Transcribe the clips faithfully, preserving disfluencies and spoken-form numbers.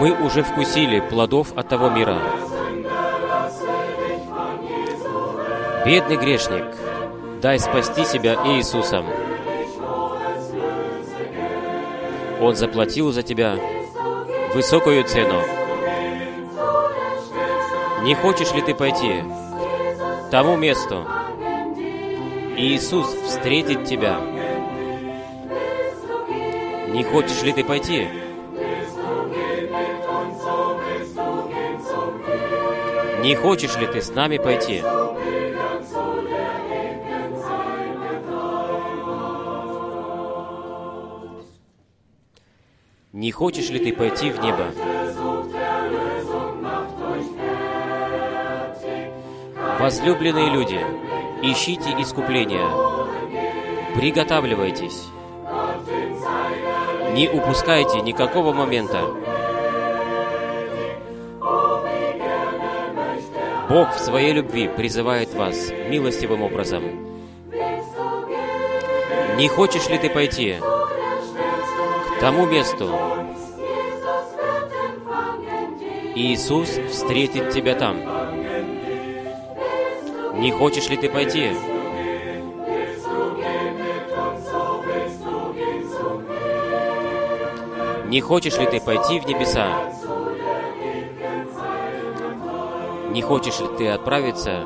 мы уже вкусили плодов от того мира. Бедный грешник, дай спасти себя Иисусом. Он заплатил за тебя высокую цену. Не хочешь ли ты пойти к тому месту? Иисус встретит тебя. Не хочешь ли ты пойти? Не хочешь ли ты с нами пойти? Не хочешь ли ты пойти в небо? Возлюбленные люди, ищите искупления, приготавливайтесь, не упускайте никакого момента. Бог в своей любви призывает вас милостивым образом. Не хочешь ли ты пойти к тому месту? Иисус встретит тебя там. Не хочешь ли ты пойти? Не хочешь ли ты пойти в небеса? Не хочешь ли ты отправиться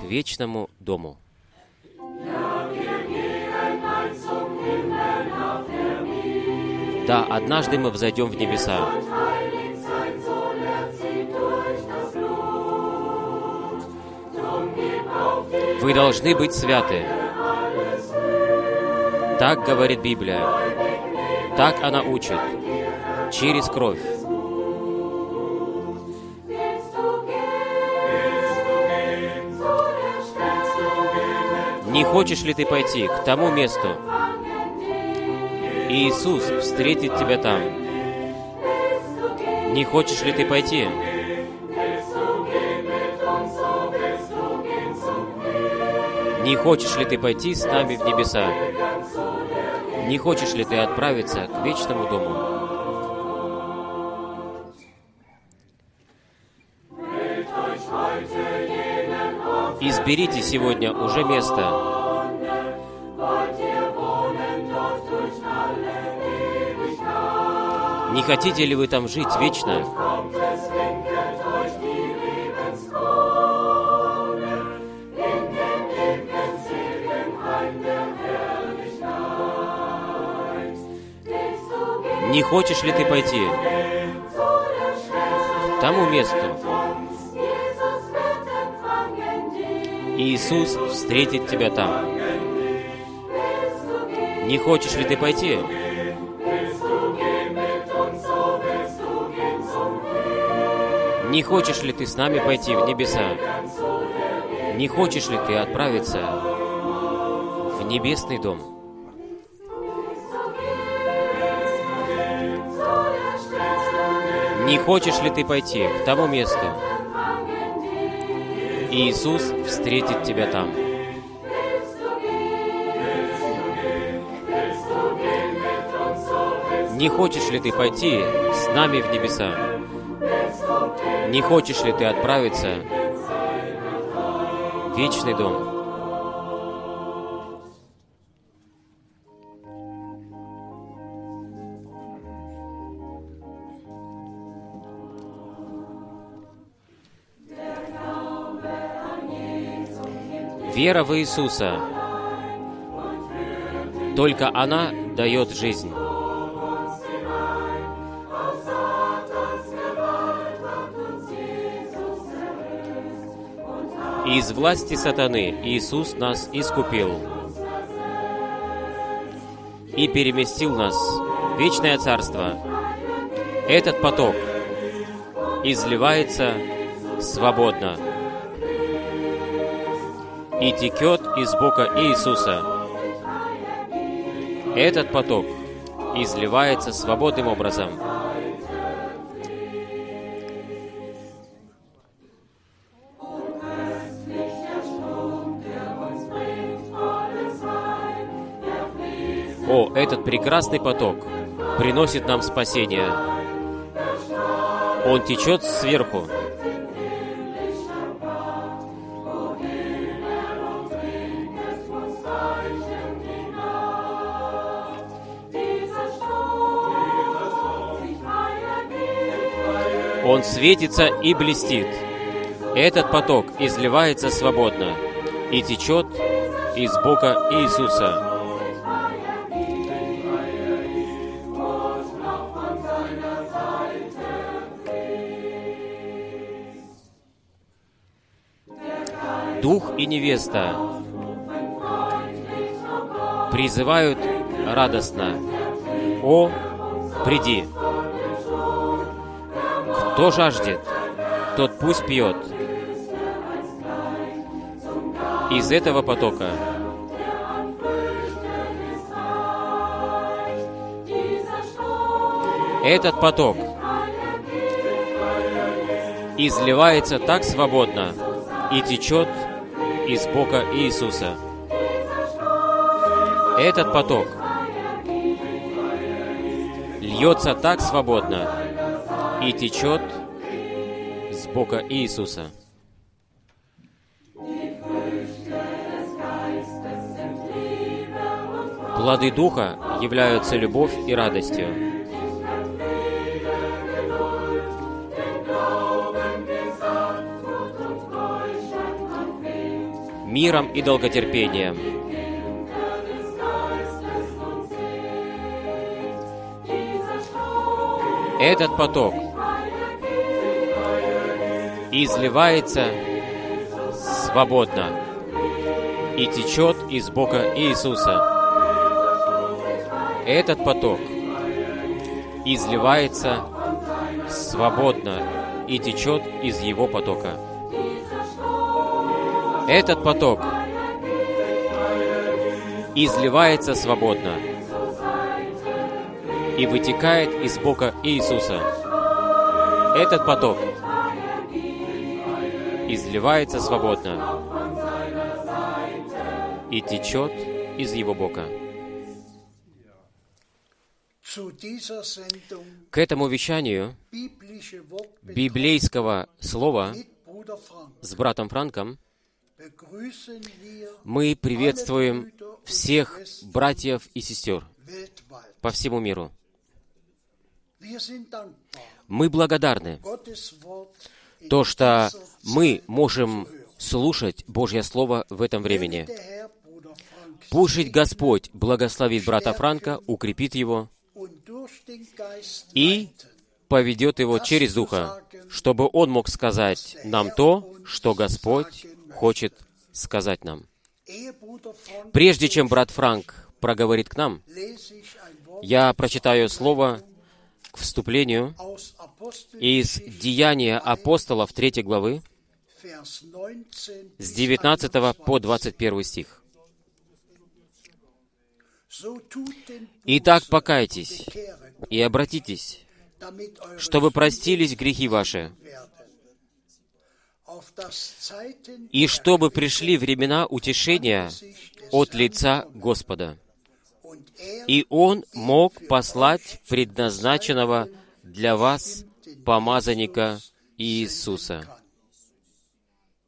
к вечному дому? Да, однажды мы взойдем в небеса. Вы должны быть святы. Так говорит Библия. Так она учит. Через кровь. Не хочешь ли ты пойти к тому месту? Иисус встретит тебя там. Не хочешь ли ты пойти? Не хочешь ли ты пойти с нами в небеса? Не хочешь ли ты отправиться к вечному дому? Изберите сегодня уже место. Не хотите ли вы там жить вечно? Не хочешь ли ты пойти к тому месту? Иисус встретит тебя там. Не хочешь ли ты пойти? Не хочешь ли ты с нами пойти в небеса? Не хочешь ли ты отправиться в небесный дом? Не хочешь ли ты пойти к тому месту? Иисус встретит тебя там. Не хочешь ли ты пойти с нами в небеса? Не хочешь ли ты отправиться в вечный дом? Вера в Иисуса, только она дает жизнь. Из власти сатаны Иисус нас искупил и переместил нас в вечное царство. Этот поток изливается свободно и текет из бока Иисуса. Этот поток изливается свободным образом. О, этот прекрасный поток приносит нам спасение. Он течет сверху. Он светится и блестит. Этот поток изливается свободно и течет из бока Иисуса. Дух и невеста призывают радостно: «О, приди!» Кто жаждет, тот пусть пьет из этого потока. Этот поток изливается так свободно и течет из бока Иисуса. Этот поток льется так свободно и течет с бока Иисуса. Плоды Духа являются любовь и радостью. Миром и долготерпением. Этот поток изливается свободно и течет из бока Иисуса. Этот поток изливается свободно и течет из его потока. Этот поток изливается свободно и вытекает из бока Иисуса. Этот поток изливается свободно и течет из его бока. К этому вещанию библейского слова с братом Франком мы приветствуем всех братьев и сестер по всему миру. Мы благодарны то, что мы можем слушать Божье Слово в этом времени. Пусть Господь благословит брата Франка, укрепит его и поведет его через Духа, чтобы он мог сказать нам то, что Господь хочет сказать нам. Прежде чем брат Франк проговорит к нам, я прочитаю слово к вступлению из Деяния апостолов третьей главы с девятнадцатого по двадцать первый стих. «Итак, покайтесь и обратитесь, чтобы простились грехи ваши, и чтобы пришли времена утешения от лица Господа». И Он мог послать предназначенного для вас помазанника Иисуса.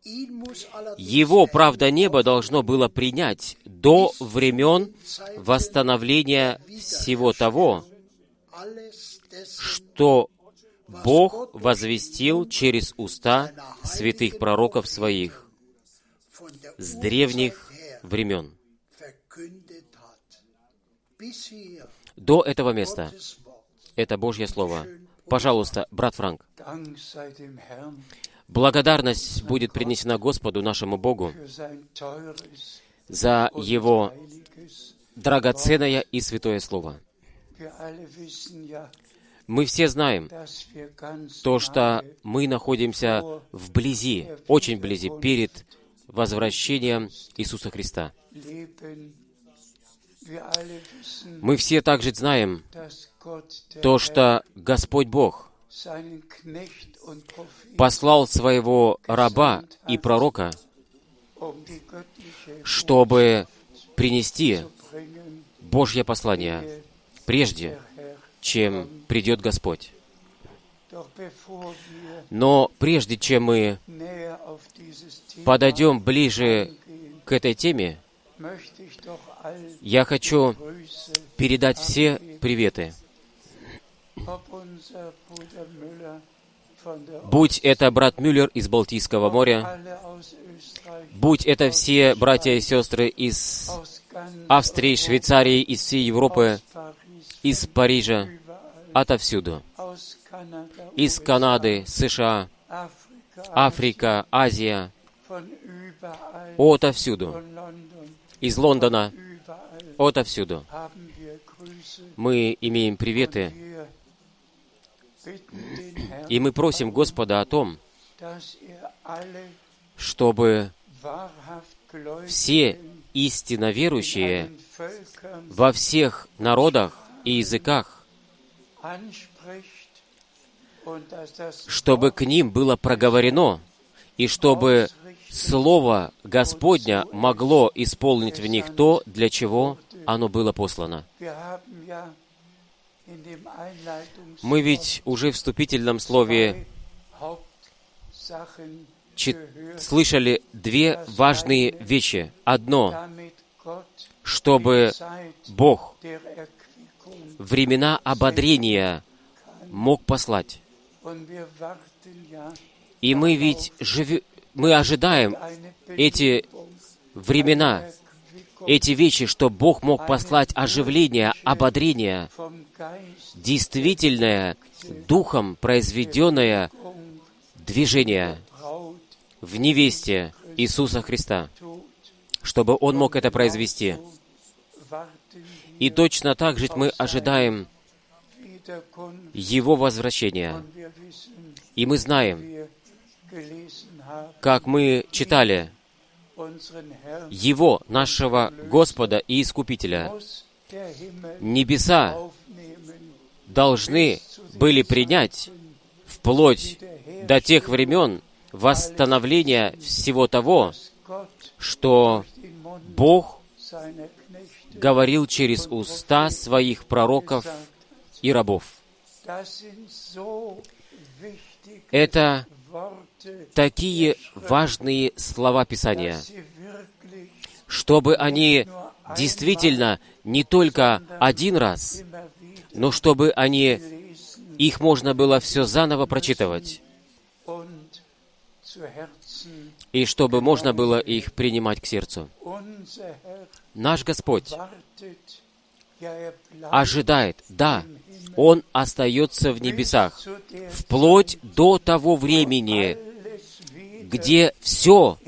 Его, правда, небо должно было принять до времен восстановления всего того, что Бог возвестил через уста святых пророков Своих с древних времен. До этого места. Это Божье Слово. Пожалуйста, брат Франк. Благодарность будет принесена Господу, нашему Богу, за Его драгоценное и святое Слово. Мы все знаем то, что мы находимся вблизи, очень вблизи, перед возвращением Иисуса Христа. Мы все также знаем то, что Господь Бог послал Своего раба и пророка, чтобы принести Божье послание, прежде чем придет Господь. Но прежде чем мы подойдем ближе к этой теме, я хочу передать все приветы. Будь это брат Мюллер из Балтийского моря, будь это все братья и сестры из Австрии, Швейцарии, из всей Европы, из Парижа, отовсюду, из Канады, США, Африка, Азия, отовсюду, из Лондона, отовсюду. Мы имеем приветы, и мы просим Господа о том, чтобы все истинно верующие во всех народах и языках, чтобы к ним было проговорено, и чтобы Слово Господня могло исполнить в них то, для чего оно было послано. Мы ведь уже в вступительном слове чит... слышали две важные вещи. Одно, чтобы Бог времена ободрения мог послать. И мы ведь жив... мы ожидаем эти времена, эти вещи, что Бог мог послать оживление, ободрение, действительное, духом произведенное движение в невесте Иисуса Христа, чтобы Он мог это произвести. И точно так же мы ожидаем Его возвращения. И мы знаем, как мы читали, Его, нашего Господа и Искупителя, небеса должны были принять вплоть до тех времен восстановления всего того, что Бог говорил через уста Своих пророков и рабов. Это такие важные слова Писания, чтобы они действительно не только один раз, но чтобы они, их можно было все заново прочитывать, и чтобы можно было их принимать к сердцу. Наш Господь ожидает, да, Он остается в небесах, вплоть до того времени, где все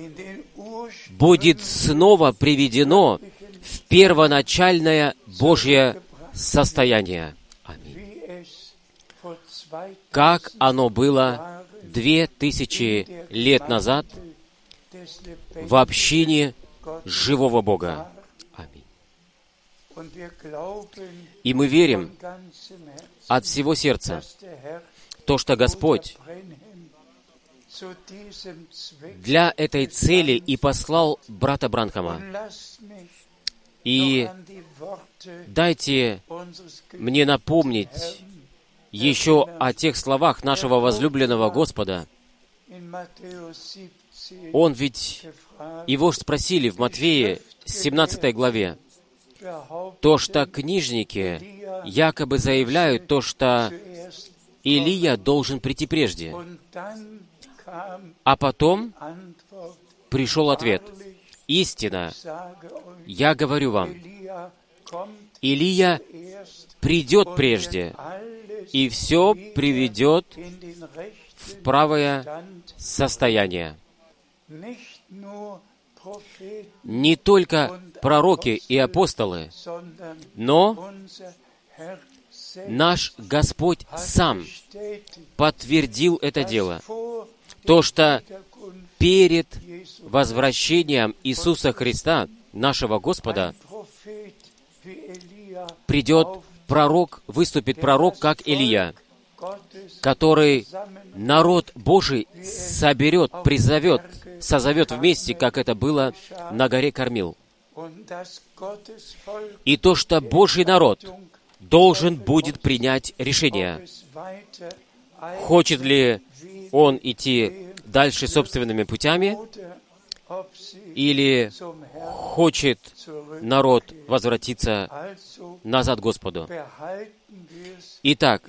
будет снова приведено в первоначальное Божье состояние. Аминь. Как оно было две тысячи лет назад в общине живого Бога. Аминь. И мы верим от всего сердца то, что Господь для этой цели и послал брата Бранхама. И дайте мне напомнить еще о тех словах нашего возлюбленного Господа. Он ведь, его спросили в Матфея семнадцатой главе, то, что книжники якобы заявляют то, что Илия должен прийти прежде. А потом пришел ответ. Истина, я говорю вам, Илия придет прежде, и все приведет в правое состояние. Не только пророки и апостолы, но наш Господь Сам подтвердил это дело. То, что перед возвращением Иисуса Христа, нашего Господа, придет пророк, выступит пророк, как Илия, который народ Божий соберет, призовет, созовет вместе, как это было на горе Кормил. И то, что Божий народ должен будет принять решение, хочет ли он идти дальше собственными путями, или хочет народ возвратиться назад Господу. Итак,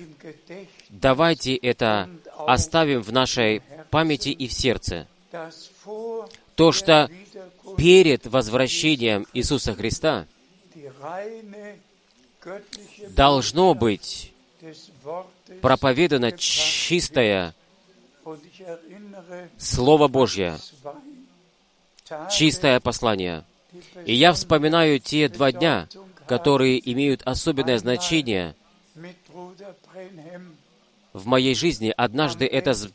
давайте это оставим в нашей памяти и в сердце. То, что перед возвращением Иисуса Христа должно быть проповедано чистое Слово Божье, чистое послание. И я вспоминаю те два дня, которые имеют особенное значение в моей жизни. Однажды это... С...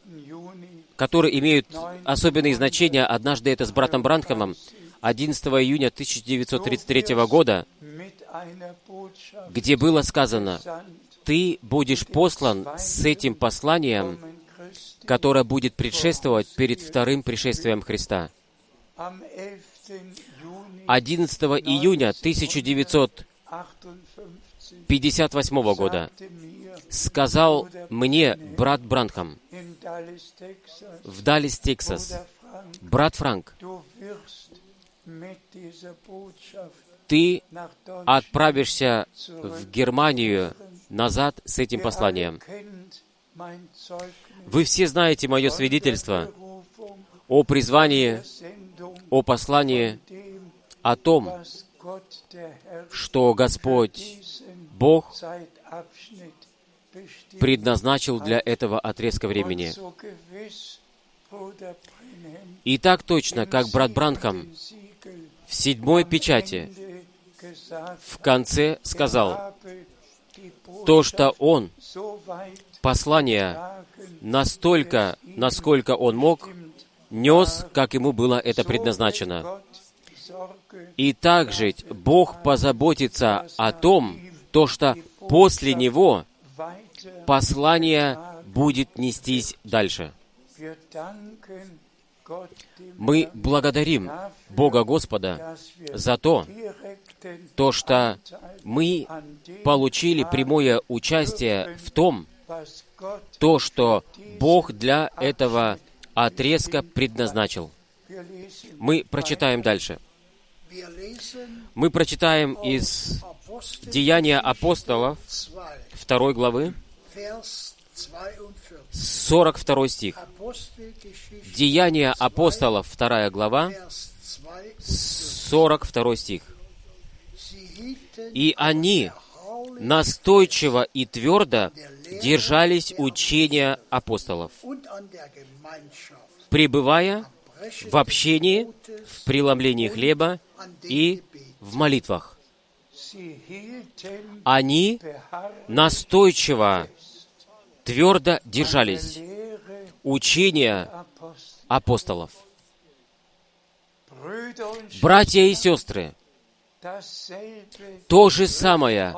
которые имеют особенные значения. Однажды это с братом Бранхамом. одиннадцатого июня тысяча девятьсот тридцать третьего года, где было сказано: «Ты будешь послан с этим посланием, которое будет предшествовать перед вторым пришествием Христа». одиннадцатого июня тысяча девятьсот пятьдесят восьмого года сказал мне брат Бранхам в Даллас, Техас: «Брат Франк, ты отправишься в Германию назад с этим посланием. Вы все знаете мое свидетельство о призвании, о послании, о том, что Господь Бог предназначил для этого отрезка времени». И так точно, как брат Бранхам в седьмой печати в конце сказал, то, что он послание настолько, насколько он мог, нес, как ему было это предназначено. И также Бог позаботится о том, то, что после него послание будет нестись дальше. Мы благодарим Бога Господа за то, то, что мы получили прямое участие в том, то, что Бог для этого отрезка предназначил. Мы прочитаем дальше. Мы прочитаем из Деяния апостолов второй главы, сорок второй стих. Деяния апостолов, вторая глава, сорок второй стих. «И они настойчиво и твердо держались учения апостолов, пребывая в общении, в преломлении хлеба и в молитвах». Они настойчиво, твердо держались учения апостолов. Братья и сестры, то же самое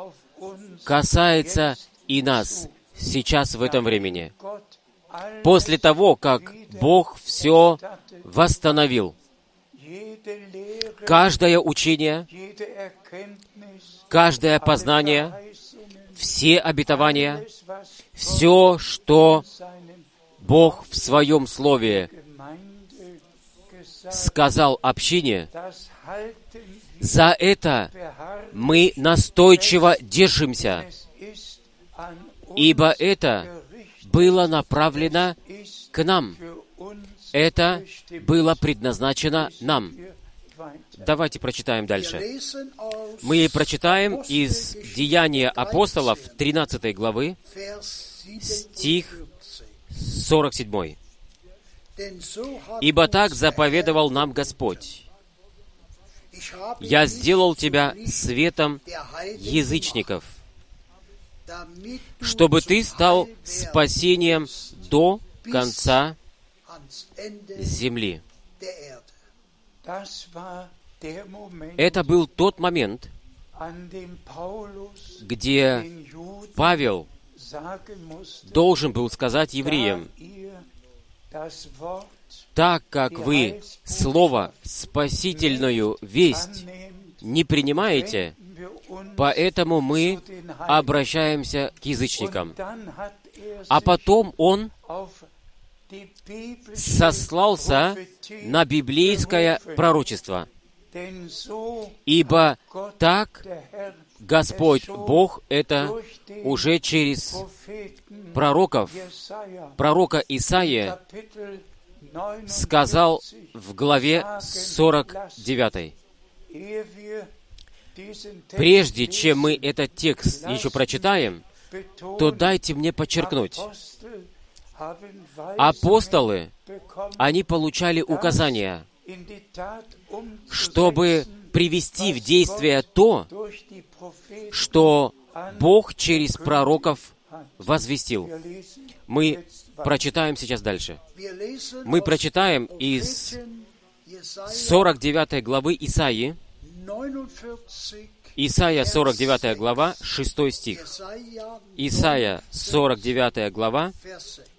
касается и нас сейчас в этом времени. После того, как Бог все восстановил, каждое учение, каждое познание, все обетования, все, что Бог в Своем Слове сказал общине, за это мы настойчиво держимся, ибо это было направлено к нам. Это было предназначено нам. Давайте прочитаем дальше. Мы прочитаем из Деяния апостолов тринадцатой главы, стих сорок седьмой. «Ибо так заповедовал нам Господь: я сделал тебя светом язычников, чтобы ты стал спасением до конца земли». Это был тот момент, где Павел должен был сказать евреям: «Так как вы слово, спасительную весть, не принимаете, Поэтому мы обращаемся к язычникам. А потом он сослался на библейское пророчество. Ибо так Господь Бог это уже через пророков, пророка Исаия, сказал в главе сорок девятой. Прежде чем мы этот текст еще прочитаем, то дайте мне подчеркнуть. Апостолы, они получали указания, чтобы привести в действие то, что Бог через пророков возвестил. Мы прочитаем сейчас дальше. Мы прочитаем из сорок девятой главы Исаии, Исаия сорок девятая глава, шестой стих. Исаия сорок девятая глава,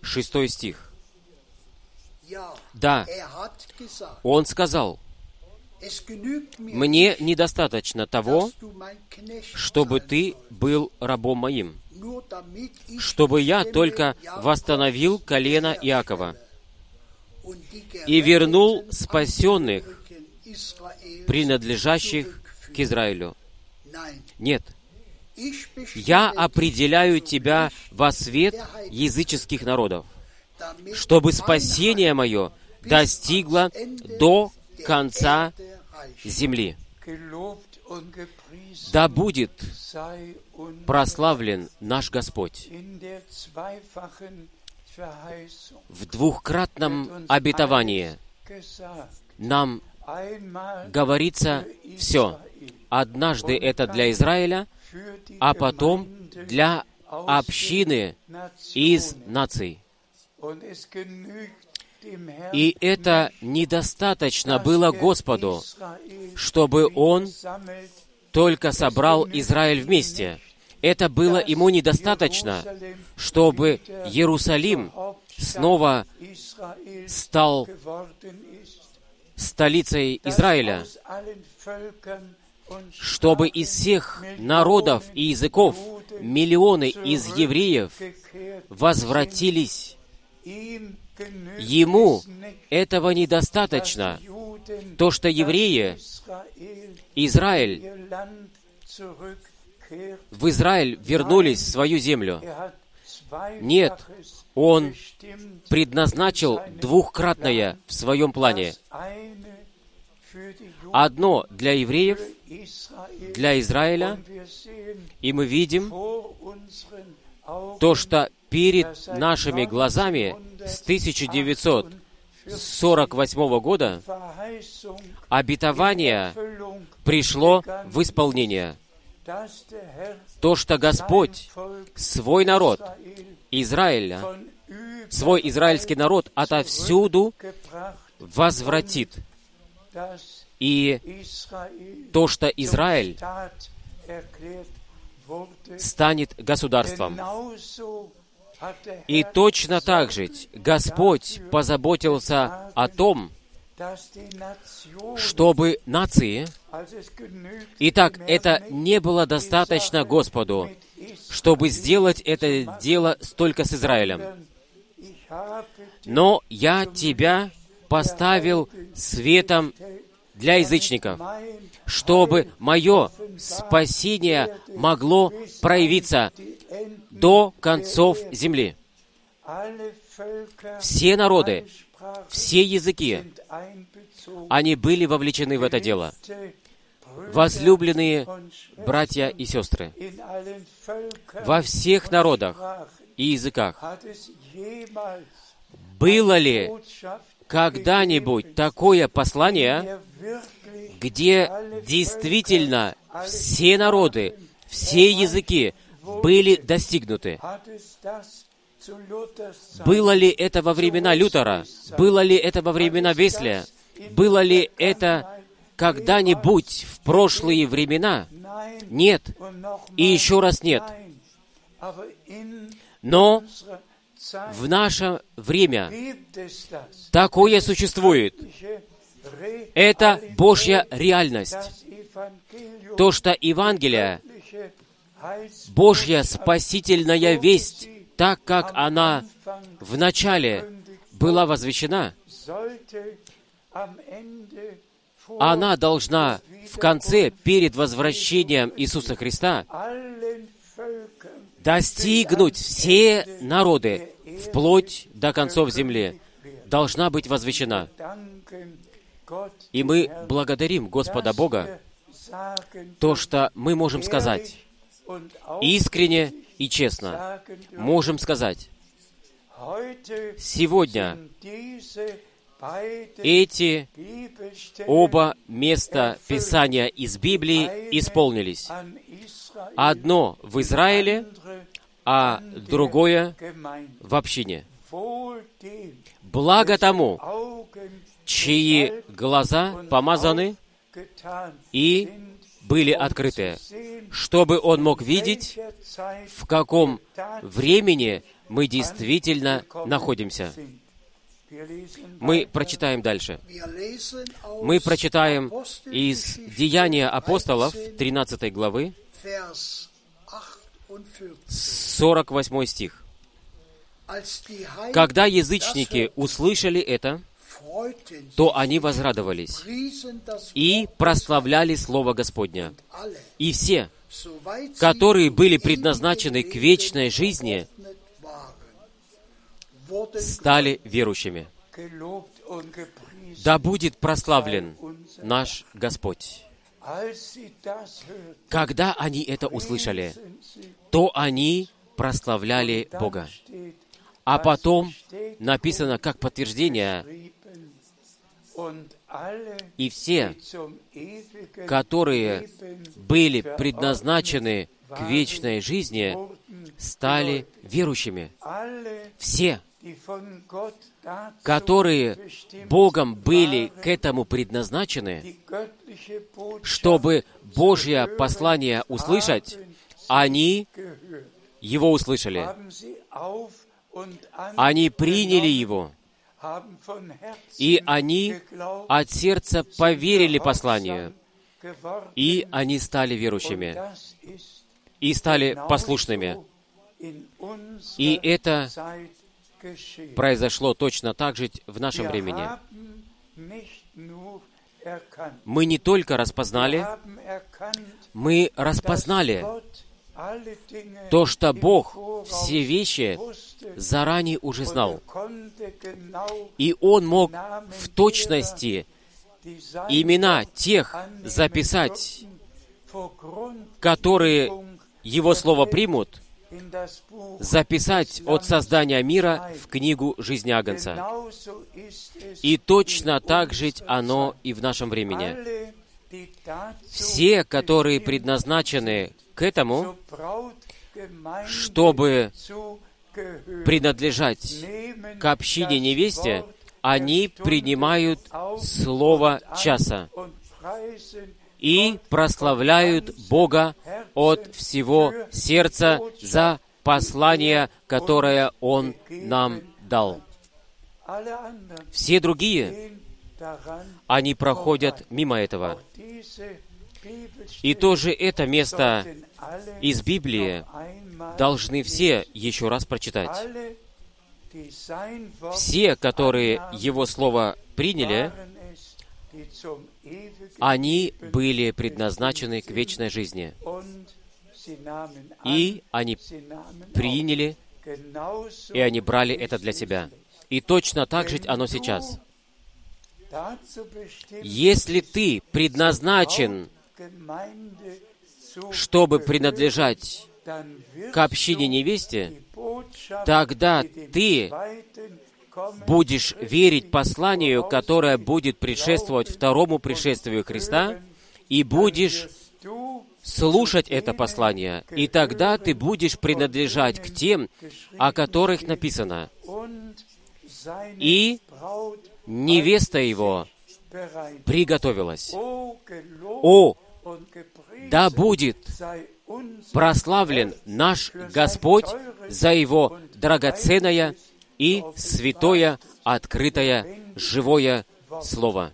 шестой стих. Да, он сказал: «Мне недостаточно того, чтобы ты был рабом моим, чтобы я только восстановил колено Иакова и вернул спасенных, принадлежащих к Израилю. Нет, я определяю тебя во свет языческих народов, чтобы спасение мое достигло до конца земли». Да будет прославлен наш Господь в двухкратном обетовании. Нам говорится все. Однажды это для Израиля, а потом для общины из наций. И это недостаточно было Господу, чтобы Он только собрал Израиль вместе. Это было Ему недостаточно, чтобы Иерусалим снова стал столицей Израиля, чтобы из всех народов и языков миллионы из евреев возвратились. Ему этого недостаточно, то, что евреи, Израиль, в Израиль вернулись в свою землю. Нет, он предназначил двухкратное в своем плане. Одно для евреев, для Израиля, и мы видим то, что перед нашими глазами с тысяча девятьсот сорок восьмого года обетование пришло в исполнение. То, что Господь свой народ, Израиля, свой израильский народ отовсюду возвратит. И то, что Израиль станет государством. И точно так же Господь позаботился о том, чтобы нации... Итак, это не было достаточно Господу, чтобы сделать это дело только с Израилем. Но я тебя поставил светом для язычников, чтобы мое спасение могло проявиться до концов земли. Все народы, все языки, они были вовлечены в это дело. Возлюбленные братья и сестры, во всех народах и языках, было ли когда-нибудь такое послание, где действительно все народы, все языки были достигнуты? Было ли это во времена Лютера? Было ли это во времена Веслия? Было ли это когда-нибудь в прошлые времена? Нет. И еще раз нет. Но в наше время такое существует. Это Божья реальность. то, что Евангелие, Божья спасительная весть, так как она вначале была возвещена, она должна в конце, перед возвращением Иисуса Христа, достигнуть все народы, вплоть до концов земли, должна быть возвещена. И мы благодарим Господа Бога, то, что мы можем сказать, искренне и честно, можем сказать, сегодня эти оба места Писания из Библии исполнились. Одно в Израиле, а другое в общине. Благо тому, чьи глаза помазаны и были открыты, чтобы он мог видеть, в каком времени мы действительно находимся. Мы прочитаем дальше. Мы прочитаем из Деяния апостолов, тринадцатой главы, сорок восьмой стих. «Когда язычники услышали это, то они возрадовались и прославляли Слово Господня. И все, которые были предназначены к вечной жизни, стали верующими». Да будет прославлен наш Господь. Когда они это услышали, то они прославляли Бога. А потом написано как подтверждение: и все, которые были предназначены к вечной жизни, стали верующими. Все, которые Богом были к этому предназначены, чтобы Божье послание услышать, они его услышали. Они приняли его, и они от сердца поверили посланию, и они стали верующими, и стали послушными. И это произошло точно так же в нашем времени. Мы не только распознали, мы распознали то, что Бог все вещи заранее уже знал. И Он мог в точности имена тех записать, которые Его Слово примут, записать от создания мира в книгу жизни Агнца. И точно так же оно и в нашем времени. Все, которые предназначены к этому, чтобы принадлежать к общине невесте, они принимают слово часа и прославляют Бога от всего сердца за послание, которое Он нам дал. Все другие, они проходят мимо этого. И тоже это место из Библии должны все еще раз прочитать. Все, которые Его Слово приняли, они были предназначены к вечной жизни. И они приняли, и они брали это для себя. И точно так же оно сейчас. Если ты предназначен, чтобы принадлежать к общине невесте, тогда ты будешь верить посланию, которое будет предшествовать второму пришествию Христа, и будешь слушать это послание, и тогда ты будешь принадлежать к тем, о которых написано. И невеста его приготовилась. О, да будет прославлен наш Господь за Его драгоценное и святое, открытое, живое Слово.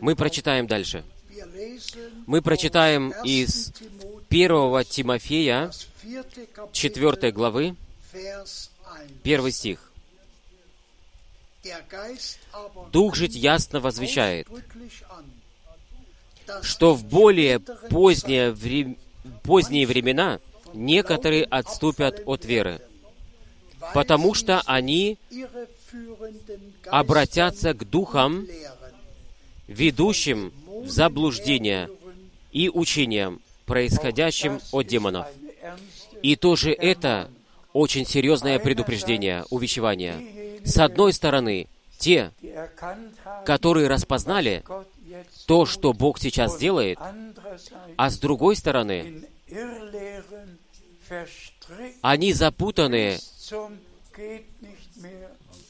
Мы прочитаем дальше. Мы прочитаем из первого Тимофея, четвёртой главы, первый стих. «Дух же ясно возвещает, что в более поздние, вре... поздние времена некоторые отступят от веры, потому что они обратятся к духам, ведущим в заблуждение и учениям, происходящим от демонов». И тоже это очень серьезное предупреждение, увещевание. С одной стороны, те, которые распознали то, что Бог сейчас делает, а с другой стороны, они запутаны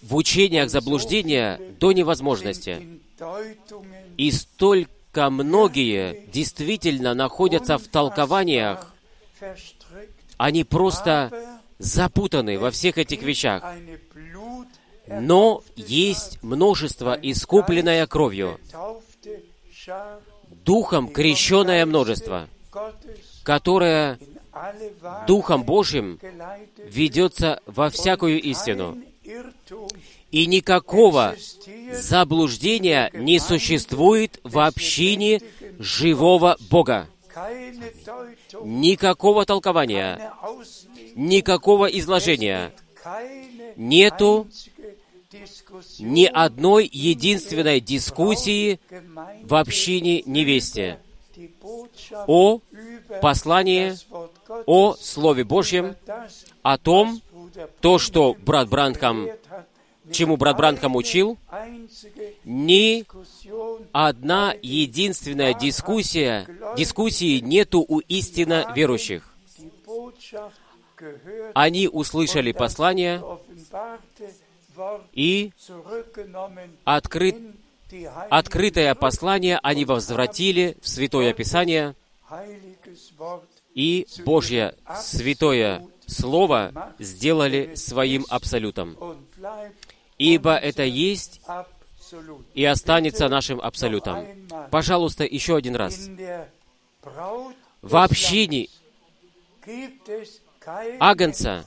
в учениях заблуждения до невозможности. И столько многие действительно находятся в толкованиях. Они просто запутаны во всех этих вещах. Но есть множество, искупленное кровью, Духом крещенное множество, которое Духом Божьим ведется во всякую истину. И никакого заблуждения не существует в общине живого Бога. Никакого толкования, никакого изложения. Нету ни одной единственной дискуссии в общине невесте о послании, о Слове Божьем, о том, то, что брат Бранхам, чему брат Бранхам учил, ни одна единственная дискуссия, дискуссии нету у истинно верующих. Они услышали послание и откры... открытое послание они возвратили в Святое Писание, и Божье Святое Слово сделали своим абсолютом. Ибо это есть и останется нашим абсолютом. Пожалуйста, еще один раз. В общине Агнца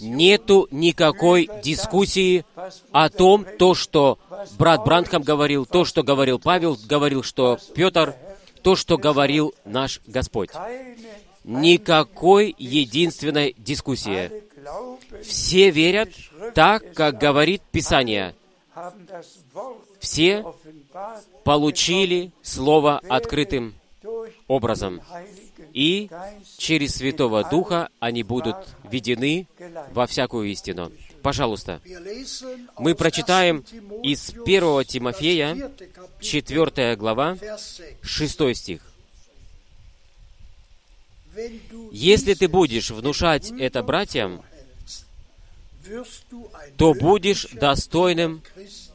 нету никакой дискуссии о том, то, что брат Бранхам говорил, то, что говорил Павел, говорил, что Петр, то, что говорил наш Господь. Никакой единственной дискуссии. Все верят так, как говорит Писание. Все получили Слово открытым образом. И через Святого Духа они будут введены во всякую истину. Пожалуйста, мы прочитаем из первого Тимофея, четвёртая глава, шестой стих. «Если ты будешь внушать это братьям, то будешь достойным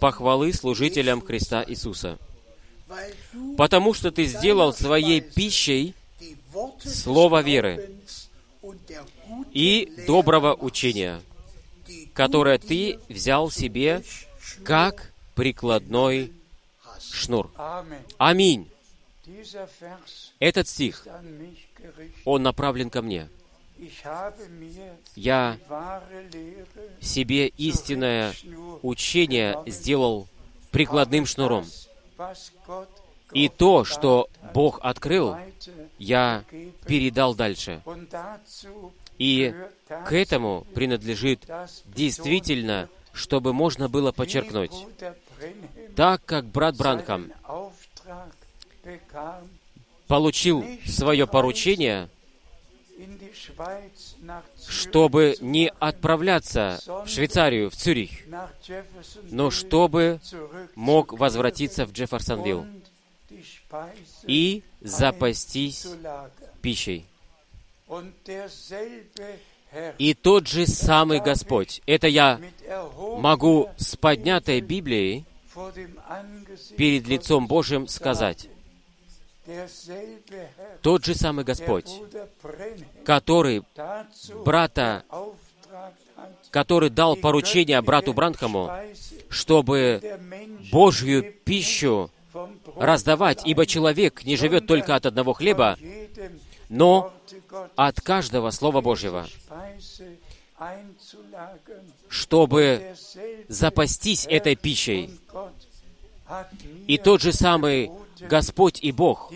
похвалы служителям Христа Иисуса, потому что ты сделал своей пищей слово веры и доброго учения, которое ты взял себе как прикладной шнур». Аминь. Этот стих, он направлен ко мне. Я себе истинное учение сделал прикладным шнуром. И то, что Бог открыл, я передал дальше. И к этому принадлежит действительно, чтобы можно было подчеркнуть. Так как брат Бранхам получил свое поручение, чтобы не отправляться в Швейцарию, в Цюрих, но чтобы мог возвратиться в Джефферсонвилл и запастись пищей. И тот же самый Господь, это я могу с поднятой Библией перед лицом Божьим сказать, тот же самый Господь, который брата, который дал поручение брату Бранхаму, чтобы Божью пищу раздавать, ибо человек не живет только от одного хлеба, но от каждого Слова Божьего, чтобы запастись этой пищей. И тот же самый Господь и Бог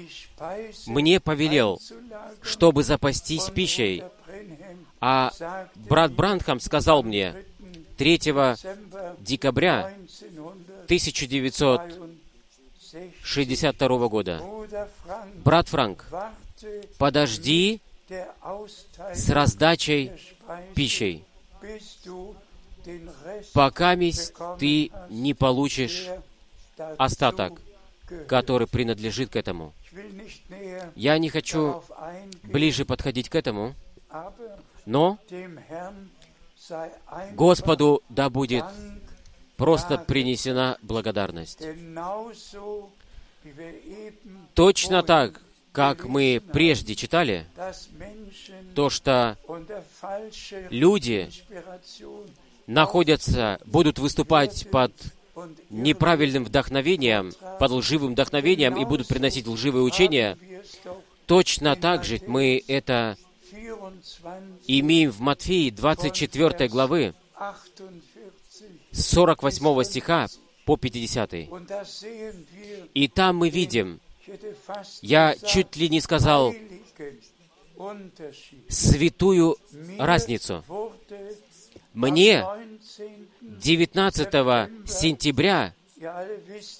мне повелел, чтобы запастись пищей. А брат Бранхам сказал мне третьего декабря тысяча девятьсот шестьдесят второго года, брат Франк, подожди с раздачей пищей, покамись ты не получишь остаток, который принадлежит к этому. Я не хочу ближе подходить к этому, но Господу да будет просто принесена благодарность. Точно так, как мы прежде читали, то, что люди находятся, будут выступать под неправильным вдохновением, под лживым вдохновением и будут приносить лживые учения, точно так же мы это имеем в Матфея двадцать четвёртой главы, с сорок восьмого стиха по пятидесятый. И там мы видим, я чуть ли не сказал, святую разницу. Мне девятнадцатого сентября,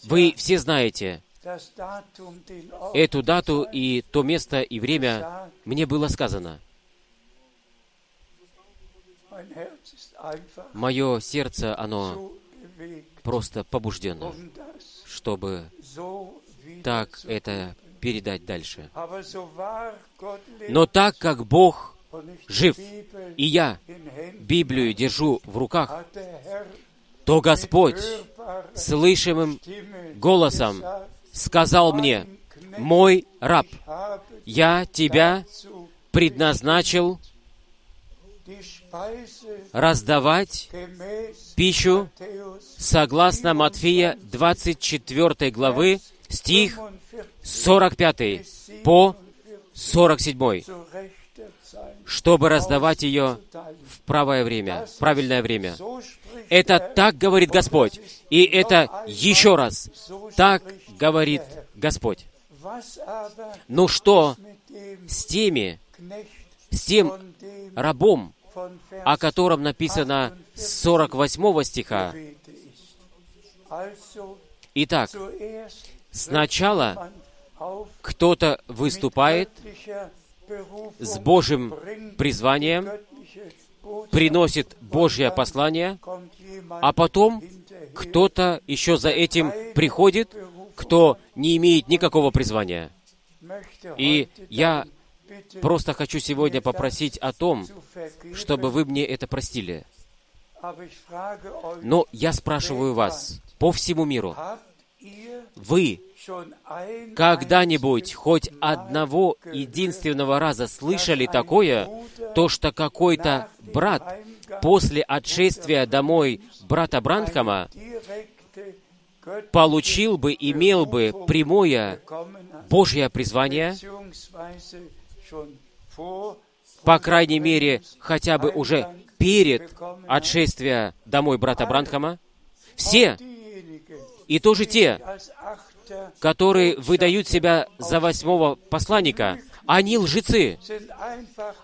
вы все знаете эту дату и то место и время, мне было сказано. Мое сердце, оно просто побуждено, чтобы так это передать дальше. Но так как Бог жив, и я Библию держу в руках, то Господь слышимым голосом сказал мне: «Мой раб, я тебя предназначил раздавать пищу согласно Матфея двадцать четвёртой главы, стих сорок пятый по сорок седьмой, чтобы раздавать ее в правое время, в правильное время». Это так говорит Господь, и это еще раз так говорит Господь. Ну что с теми, с тем рабом, о котором написано с сорок восьмого стиха. Итак, сначала кто-то выступает с Божьим призванием, приносит Божье послание, а потом кто-то еще за этим приходит, кто не имеет никакого призвания. И я просто хочу сегодня попросить о том, чтобы вы мне это простили. Но я спрашиваю вас по всему миру, вы когда-нибудь хоть одного единственного раза слышали такое, то что какой-то брат после отшествия домой брата Бранхама получил бы, имел бы прямое Божье призвание, по крайней мере, хотя бы уже перед отшествием домой брата Бранхама? Все, и тоже те, которые выдают себя за восьмого посланника, они лжецы.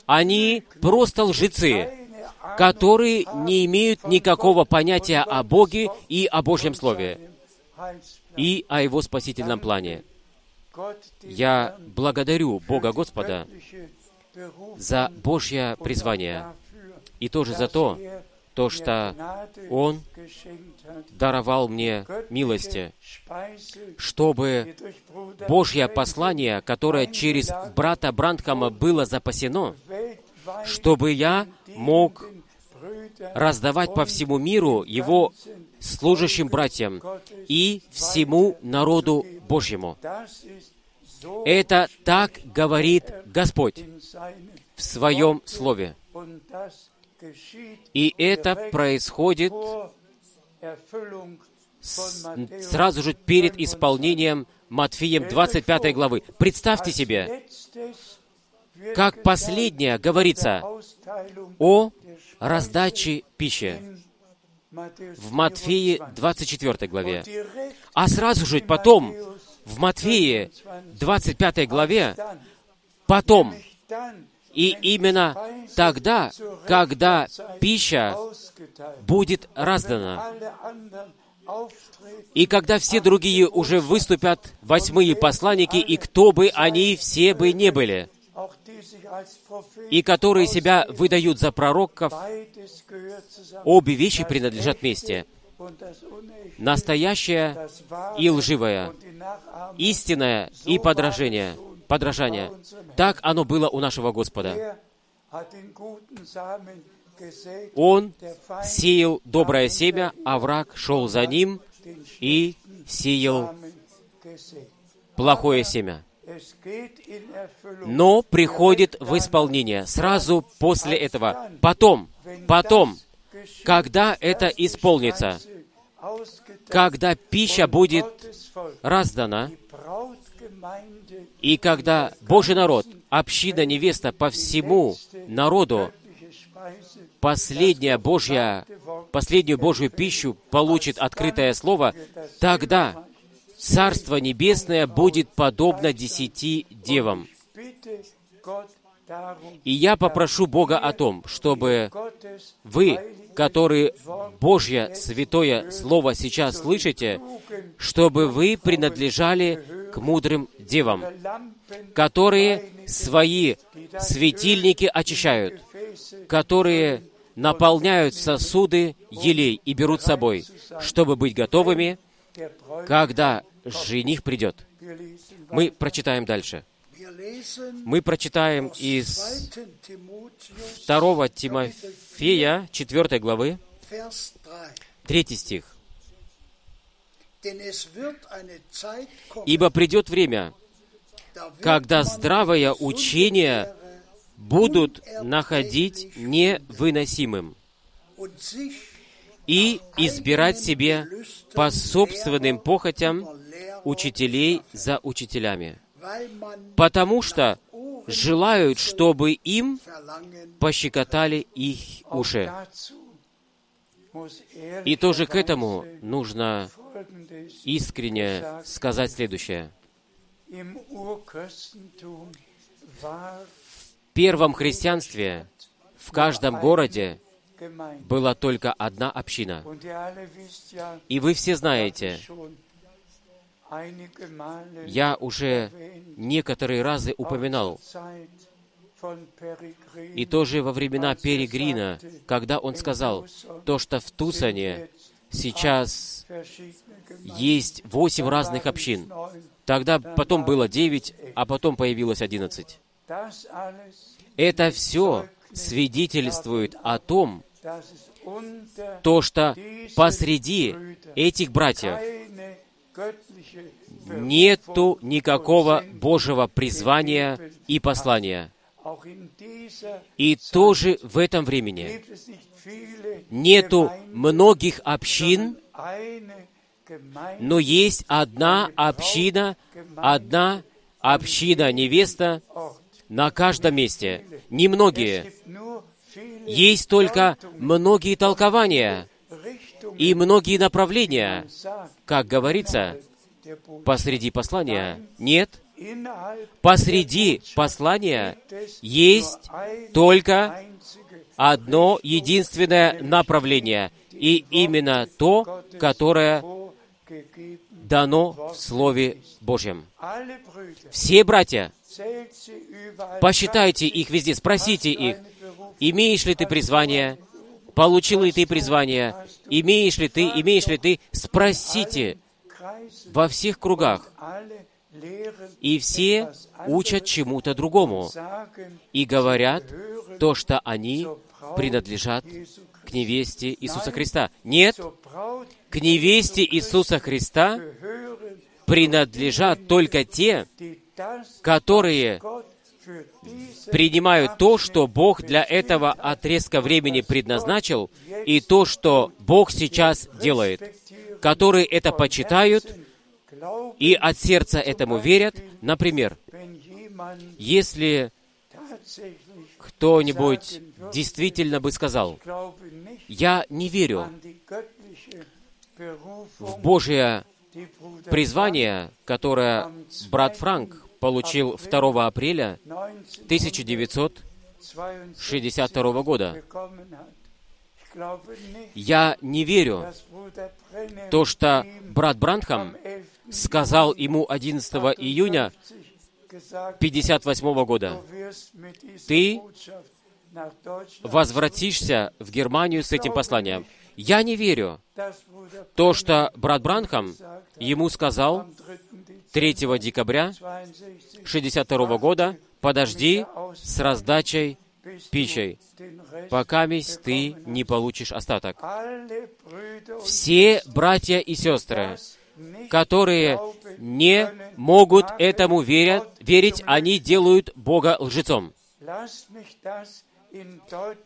Они просто лжецы, которые не имеют никакого понятия о Боге и о Божьем Слове, и о Его спасительном плане. Я благодарю Бога Господа за Божье призвание, и тоже за то, то, что Он даровал мне милости, чтобы Божье послание, которое через брата Бранхама было запасено, чтобы я мог раздавать по всему миру его служащим братьям и всему народу Божьему. Это так говорит Господь в Своем Слове. И это происходит сразу же перед исполнением Матфеем двадцать пятой главы. Представьте себе, как последнее говорится о раздаче пищи в Матфее двадцать четвёртой главе. А сразу же потом, в Матфее двадцать пятой главе, потом, и именно тогда, когда пища будет раздана, и когда все другие уже выступят, восьмые посланники, и кто бы они все бы не были, и которые себя выдают за пророков, обе вещи принадлежат вместе. Настоящее и лживое, истинное и подражание. подражание. Так оно было у нашего Господа. Он сеял доброе семя, а враг шел за ним и сеял плохое семя. Но приходит в исполнение сразу после этого. Потом, потом, когда это исполнится, когда пища будет раздана, и когда Божий народ, община невеста по всему народу, последняя Божья, последнюю Божью пищу получит открытое слово, тогда Царство Небесное будет подобно десяти девам. И я попрошу Бога о том, чтобы вы, которые Божье святое Слово сейчас слышите, чтобы вы принадлежали к мудрым девам, которые свои светильники очищают, которые наполняют сосуды елей и берут с собой, чтобы быть готовыми, когда жених придет. Мы прочитаем дальше. Мы прочитаем из второго Тимофея, четвёртой главы, третий стих. «Ибо придет время, когда здравое учение будут находить невыносимым и избирать себе по собственным похотям учителей за учителями, потому что желают, чтобы им пощекотали их уши». И тоже к этому нужно искренне сказать следующее. В первом христианстве в каждом городе была только одна община. И вы все знаете, я уже некоторые разы упоминал, и тоже во времена Перегрина, когда он сказал, то, что в Тусане сейчас есть восемь разных общин. Тогда потом было девять, а потом появилось одиннадцать. Это все свидетельствует о том, то, что посреди этих братьев нету никакого Божьего призвания и послания. И тоже в этом времени нету многих общин, но есть одна община, одна община-невеста на каждом месте. Немногие. Есть только многие толкования и многие направления, как говорится, посреди послания. Нет. Посреди послания есть только одно единственное направление, и именно то, которое дано в Слове Божьем. Все братья, посчитайте их везде, спросите их, имеешь ли ты призвание, получил ли ты призвание, имеешь ли ты, имеешь ли ты, спросите во всех кругах. И все учат чему-то другому и говорят то, что они принадлежат к невесте Иисуса Христа. Нет, к невесте Иисуса Христа принадлежат только те, которые принимают то, что Бог для этого отрезка времени предназначил, и то, что Бог сейчас делает. которые это почитают и от сердца этому верят. Например, если кто-нибудь действительно бы сказал: «Я не верю в Божие призвание, которое брат Франк получил второго апреля тысяча девятьсот шестьдесят второго года. Я не верю в то, что брат Бранхам сказал ему одиннадцатого июня тысяча девятьсот пятьдесят восьмого года. Ты возвратишься в Германию с этим посланием. Я не верю в то, что брат Бранхам ему сказал третьего декабря шестьдесят второго года, подожди с раздачей пищей, покамись ты не получишь остаток. Все братья и сестры, которые не могут этому верят, верить, они делают Бога лжецом.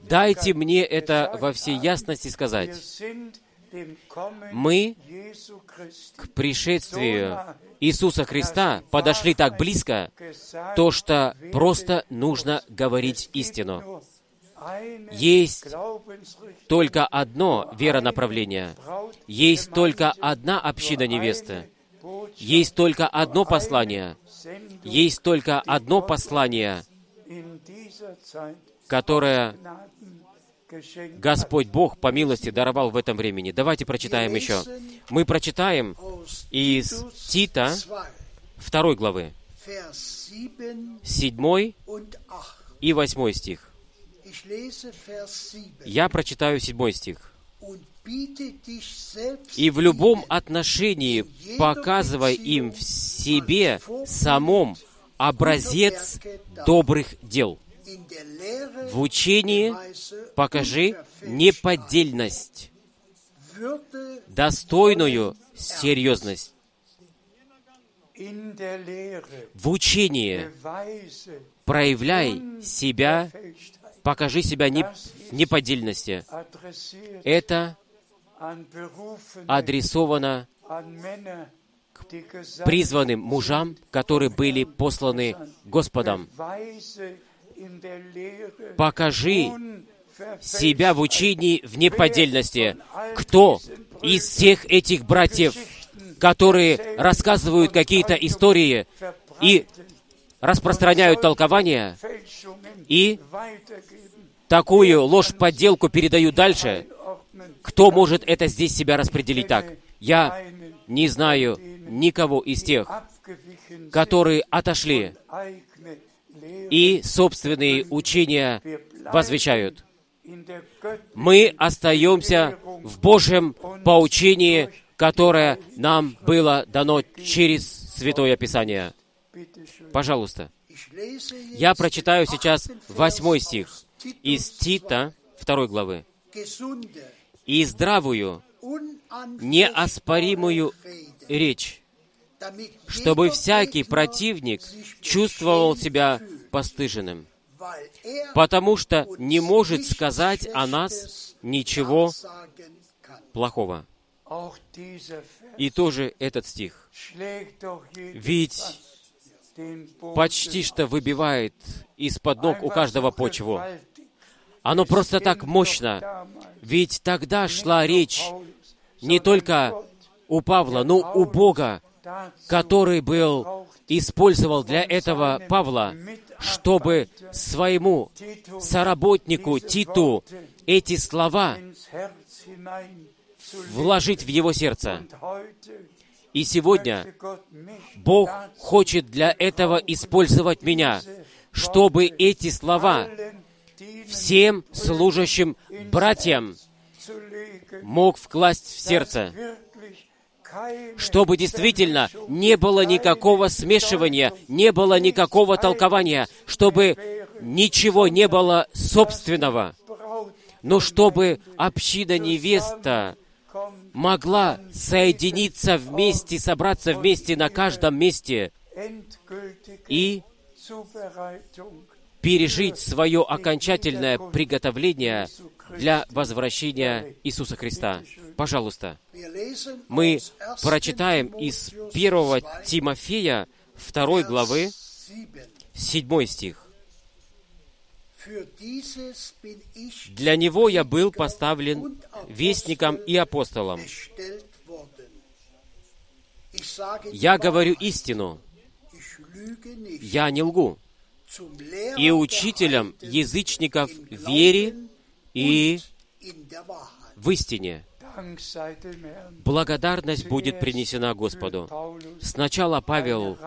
Дайте мне это во всей ясности сказать. Мы к пришествию Иисуса Христа подошли так близко, то, что просто нужно говорить истину. Есть только одно веронаправление, есть только одна община невесты, есть только одно послание, есть только одно послание, которое Господь Бог по милости даровал в этом времени. Давайте прочитаем еще. Мы прочитаем из Тита второй главы, седьмой и восьмой стих. Я прочитаю седьмой стих. «И в любом отношении показывай им в себе самом образец добрых дел. В учении покажи неподдельность, достойную серьезность». В учении проявляй себя, покажи себя не, неподдельности. Это адресовано к призванным мужам, которые были посланы Господом. Покажи себя в учении в неподдельности. Кто из всех этих братьев, которые рассказывают какие-то истории и распространяют толкования, и такую ложь-подделку передают дальше, кто может это здесь себя распределить так? Я не знаю никого из тех, которые отошли и собственные учения возвещают. Мы остаемся в Божьем поучении, которое нам было дано через Святое Писание. Пожалуйста. Я прочитаю сейчас восьмой стих из Тита второй главы. «И здравую, неоспоримую речь, чтобы всякий противник чувствовал себя постыженным, потому что не может сказать о нас ничего плохого». И тоже этот стих. Ведь почти что выбивает из-под ног у каждого почву. Оно просто так мощно. Ведь тогда шла речь не только у Павла, но у Бога, который был, использовал для этого Павла, чтобы своему соработнику Титу эти слова вложить в его сердце. И сегодня Бог хочет для этого использовать меня, чтобы эти слова всем служащим братьям мог вкласть в сердце, чтобы действительно не было никакого смешивания, не было никакого толкования, чтобы ничего не было собственного, но чтобы община невеста могла соединиться вместе, собраться вместе на каждом месте и пережить свое окончательное приготовление для возвращения Иисуса Христа. Пожалуйста, мы прочитаем из первого Тимофея, второй главы, седьмой стих. «Для него я был поставлен вестником и апостолом. Я говорю истину, я не лгу, и учителем язычников вере и в истине». Благодарность будет принесена Господу. Сначала Павел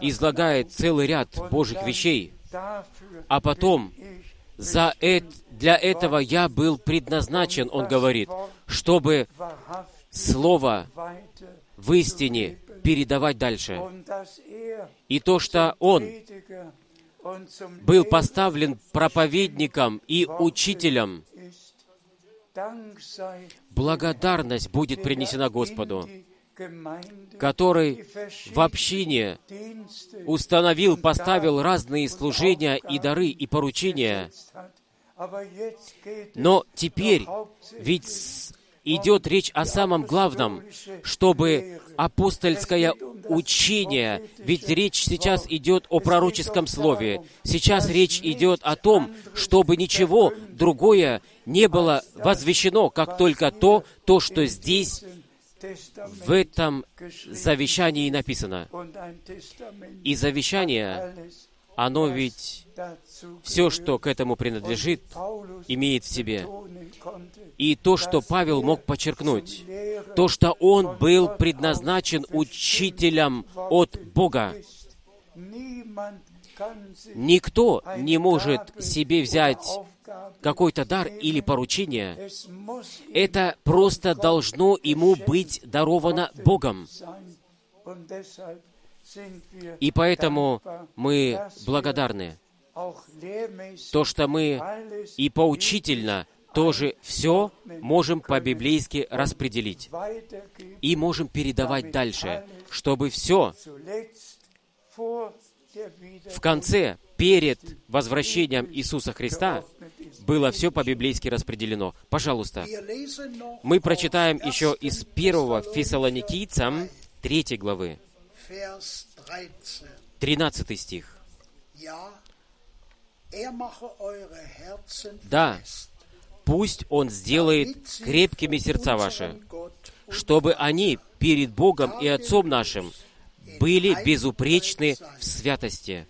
излагает целый ряд Божьих вещей, а потом за это, для этого я был предназначен, он говорит, чтобы Слово в истине передавать дальше. И то, что он был поставлен проповедником и учителем, благодарность будет принесена Господу, который в общине установил, поставил разные служения и дары, и поручения. Но теперь ведь идет речь о самом главном, чтобы апостольское учение, ведь речь сейчас идет о пророческом слове, сейчас речь идет о том, чтобы ничего другое не было возвещено, как только то, то, что здесь в этом завещании написано. И завещание, оно ведь все, что к этому принадлежит, имеет в себе. И то, что Павел мог подчеркнуть, то, что он был предназначен учителем от Бога. Никто не может себе взять какой-то дар или поручение. Это просто должно ему быть даровано Богом. И поэтому мы благодарны. То, что мы и поучительно тоже все можем по-библейски распределить. И можем передавать дальше, чтобы все в конце, перед возвращением Иисуса Христа, было все по-библейски распределено. Пожалуйста. Мы прочитаем еще из первого Фессалоникийцам третьей главы, тринадцатый стих. «Да, пусть Он сделает крепкими сердца ваши, чтобы они перед Богом и Отцом нашим были безупречны в святости,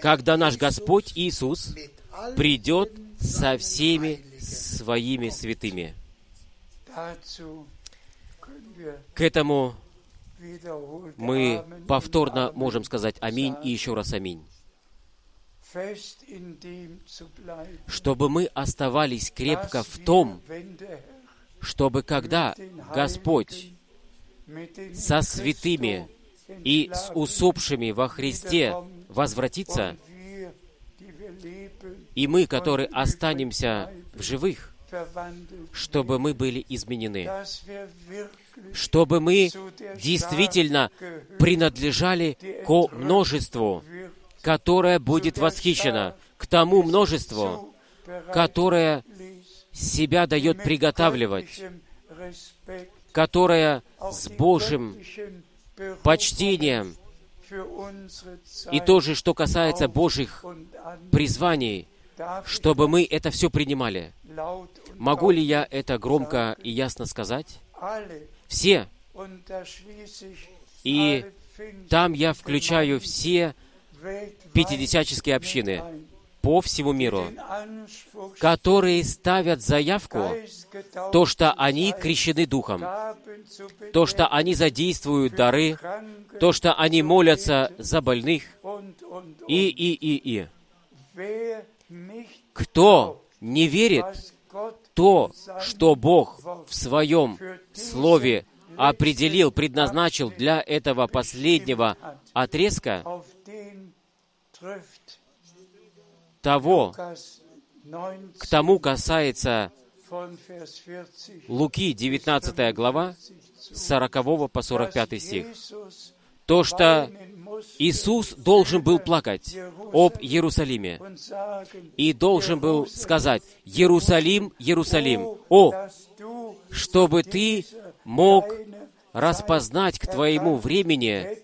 когда наш Господь Иисус придет со всеми своими святыми». К этому мы повторно можем сказать «Аминь» и еще раз «Аминь». Чтобы мы оставались крепко в том, чтобы когда Господь со святыми и с усопшими во Христе возвратится, и мы, которые останемся в живых, чтобы мы были изменены, чтобы мы действительно принадлежали ко множеству, которое будет восхищено, к тому множеству, которое себя дает приготавливать, которое с Божьим почтением, и то же, что касается Божьих призваний, чтобы мы это все принимали. Могу ли я это громко и ясно сказать? Все. И там я включаю все пятидесятнические общины по всему миру, которые ставят заявку, то, что они крещены Духом, то, что они задействуют дары, то, что они молятся за больных, и, и, и, и. Кто не верит то, что Бог в Своем Слове определил, предназначил для этого последнего отрезка, того, к тому касается Луки, девятнадцатая глава, с сорокового по сорок пятый стих. то, что Иисус должен был плакать об Иерусалиме и должен был сказать: «Иерусалим, Иерусалим, о, чтобы ты мог распознать к твоему времени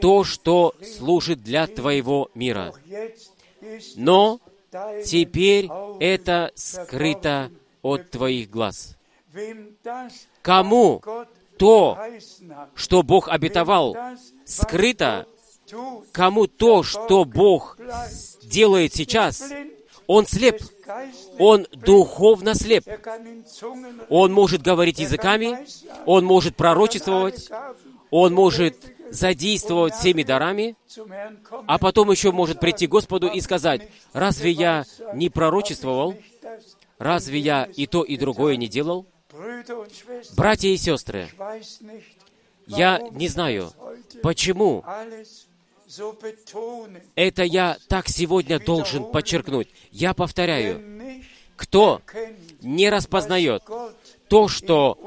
то, что служит для твоего мира. Но теперь это скрыто от твоих глаз». Кому то, что Бог обетовал, скрыто, кому то, что Бог делает сейчас, он слеп, он духовно слеп. Он может говорить языками, он может пророчествовать, он может задействовать всеми дарами, а потом еще может прийти к Господу и сказать: «Разве я не пророчествовал? Разве я и то, и другое не делал?» Братья и сестры, я не знаю, почему это я так сегодня должен подчеркнуть. Я повторяю, кто не распознает то, что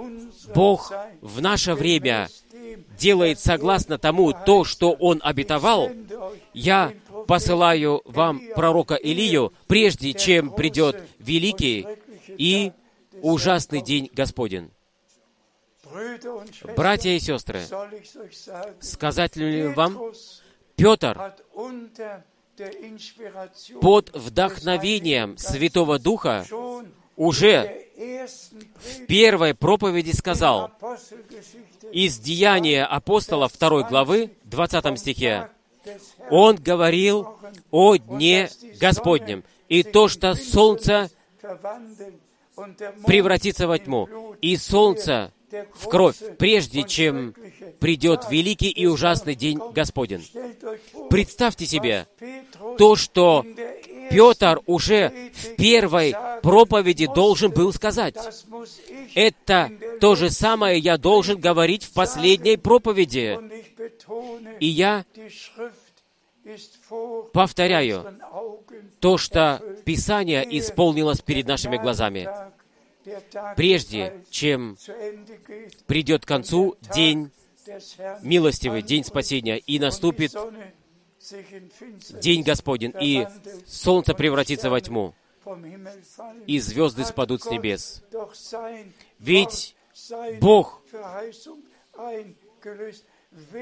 Бог в наше время делает согласно тому, то, что Он обетовал, я посылаю вам пророка Илию, прежде чем придет великий и ужасный день Господень. Братья и сестры, сказать ли вам, Петр под вдохновением Святого Духа уже в первой проповеди сказал из Деяния апостолов второй главы, двадцатом стихе, он говорил о Дне Господнем, и то, что солнце превратится во тьму, и солнце в кровь, прежде чем придет великий и ужасный день Господень. Представьте себе то, что Петр уже в первой проповеди должен был сказать. Это то же самое я должен говорить в последней проповеди. И я повторяю то, что Писание исполнилось перед нашими глазами, прежде чем придет к концу день милостивый, день спасения, и наступит день Господень, и солнце превратится во тьму, и звезды спадут с небес. Ведь Бог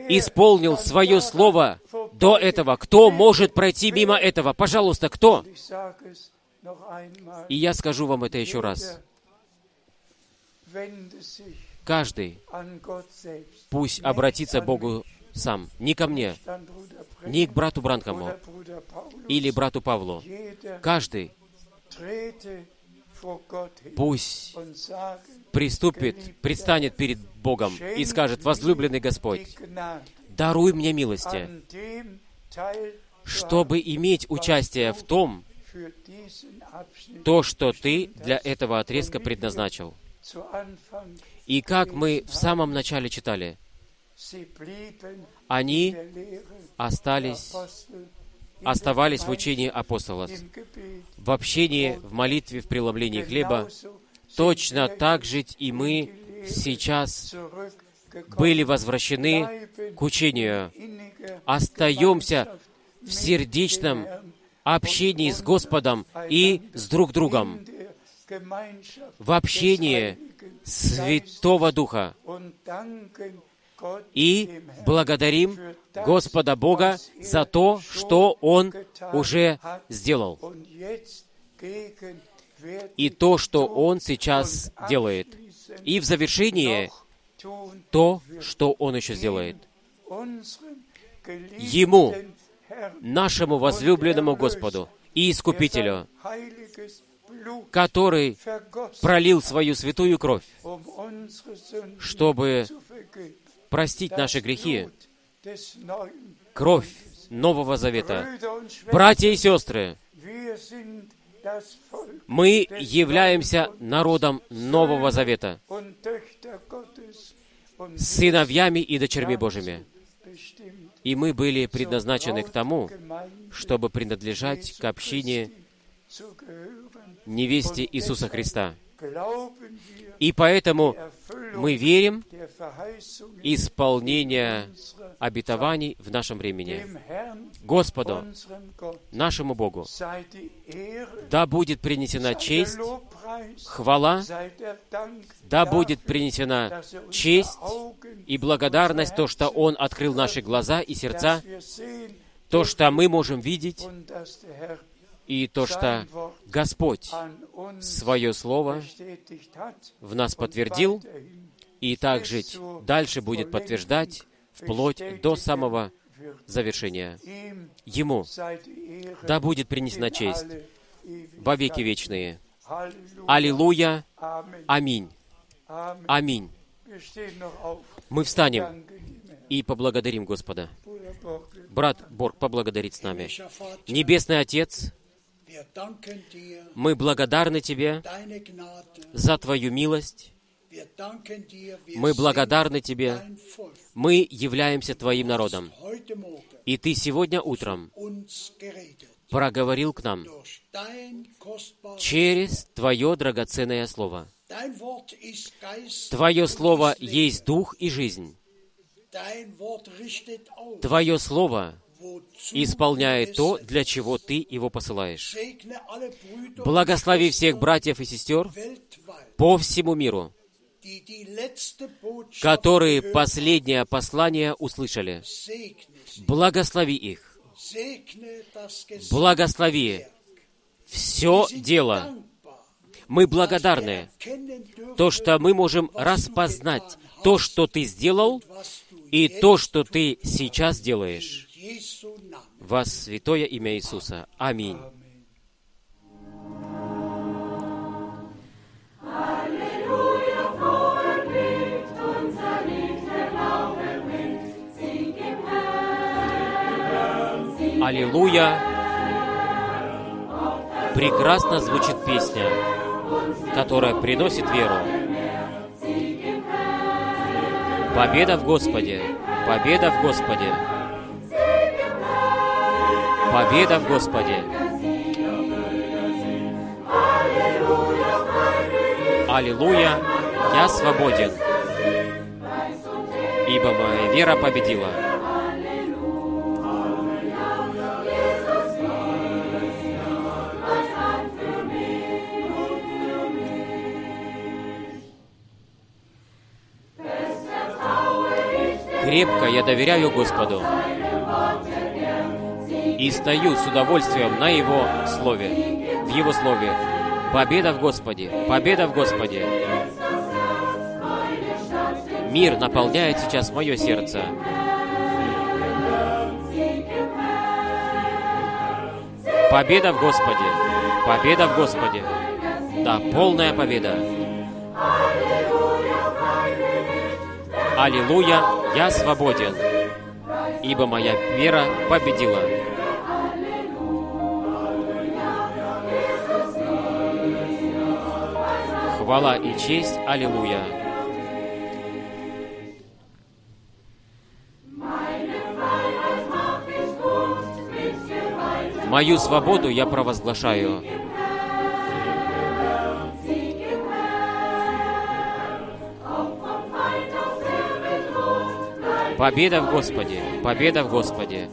исполнил свое слово до этого. Кто может пройти мимо этого? Пожалуйста, кто? И я скажу вам это еще раз. Каждый пусть обратится к Богу сам, не ко мне, не к брату Бранхаму или брату Павлу. Каждый пусть приступит, предстанет перед Богом и скажет: «Возлюбленный Господь, даруй мне милости, чтобы иметь участие в том, то, что Ты для этого отрезка предназначил». И как мы в самом начале читали, они остались, оставались в учении апостолов, в общении, в молитве, в преломлении хлеба. Точно так же и мы сейчас были возвращены к учению. Остаемся в сердечном общении с Господом и с друг другом, в общении Святого Духа. И благодарим Господа Бога за то, что Он уже сделал, и то, что Он сейчас делает, и в завершении то, что Он еще сделает. Ему, нашему возлюбленному Господу и Искупителю, который пролил свою святую кровь, чтобы простить наши грехи, кровь Нового Завета. Братья и сестры, мы являемся народом Нового Завета, сыновьями и дочерьми Божьими. И мы были предназначены к тому, чтобы принадлежать к общине невесте Иисуса Христа И поэтому мы верим исполнение обетований в нашем времени. Господу, нашему Богу, да будет принесена честь, хвала, да будет принесена честь и благодарность, то, что Он открыл наши глаза и сердца, то, что мы можем видеть, и то, что Господь Свое Слово в нас подтвердил, и так жить дальше будет подтверждать вплоть до самого завершения. Ему да будет принесена честь во веки вечные. Аллилуйя! Аминь! Аминь! Мы встанем и поблагодарим Господа. Брат Борг поблагодарит с нами. Небесный Отец, мы благодарны Тебе за Твою милость. Мы благодарны Тебе. Мы являемся Твоим народом. И Ты сегодня утром проговорил к нам через Твое драгоценное Слово. Твое Слово есть дух и жизнь. Твое Слово исполняет то, для чего Ты его посылаешь. Благослови всех братьев и сестер по всему миру, которые последнее послание услышали. Благослови их. Благослови все дело. Мы благодарны то, что мы можем распознать то, что Ты сделал, и то, что Ты сейчас делаешь. Во святое имя Иисуса. Аминь. Аллилуйя! Прекрасно звучит песня, которая приносит веру. Победа в Господе! Победа в Господе! Победа в Господе! Аллилуйя! Я свободен, ибо моя вера победила. Крепко я доверяю Господу и стою с удовольствием на Его Слове, в Его Слове. Победа в Господе! Победа в Господе! Мир наполняет сейчас мое сердце. Победа в Господе! Победа в Господе! Да, полная победа! Аллилуйя! Я свободен, ибо моя вера победила. Хвала и честь! Аллилуйя! Мою свободу я провозглашаю. Победа в Господе! Победа в Господе!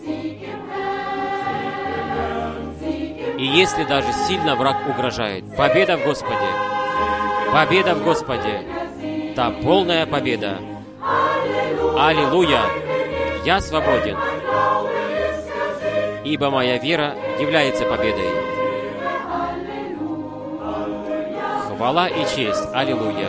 И если даже сильно враг угрожает, победа в Господе! Победа в Господе! Да, полная победа! Аллилуйя! Я свободен, ибо моя вера является победой. Хвала и честь! Аллилуйя!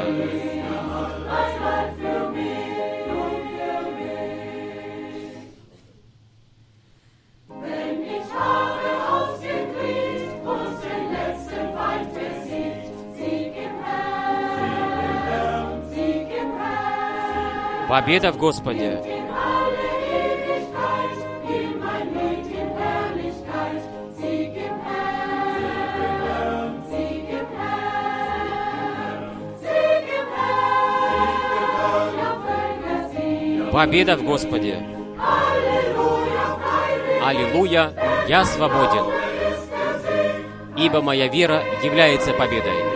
Победа в Господе! Победа в Господе! Аллилуйя! Я свободен, ибо моя вера является победой.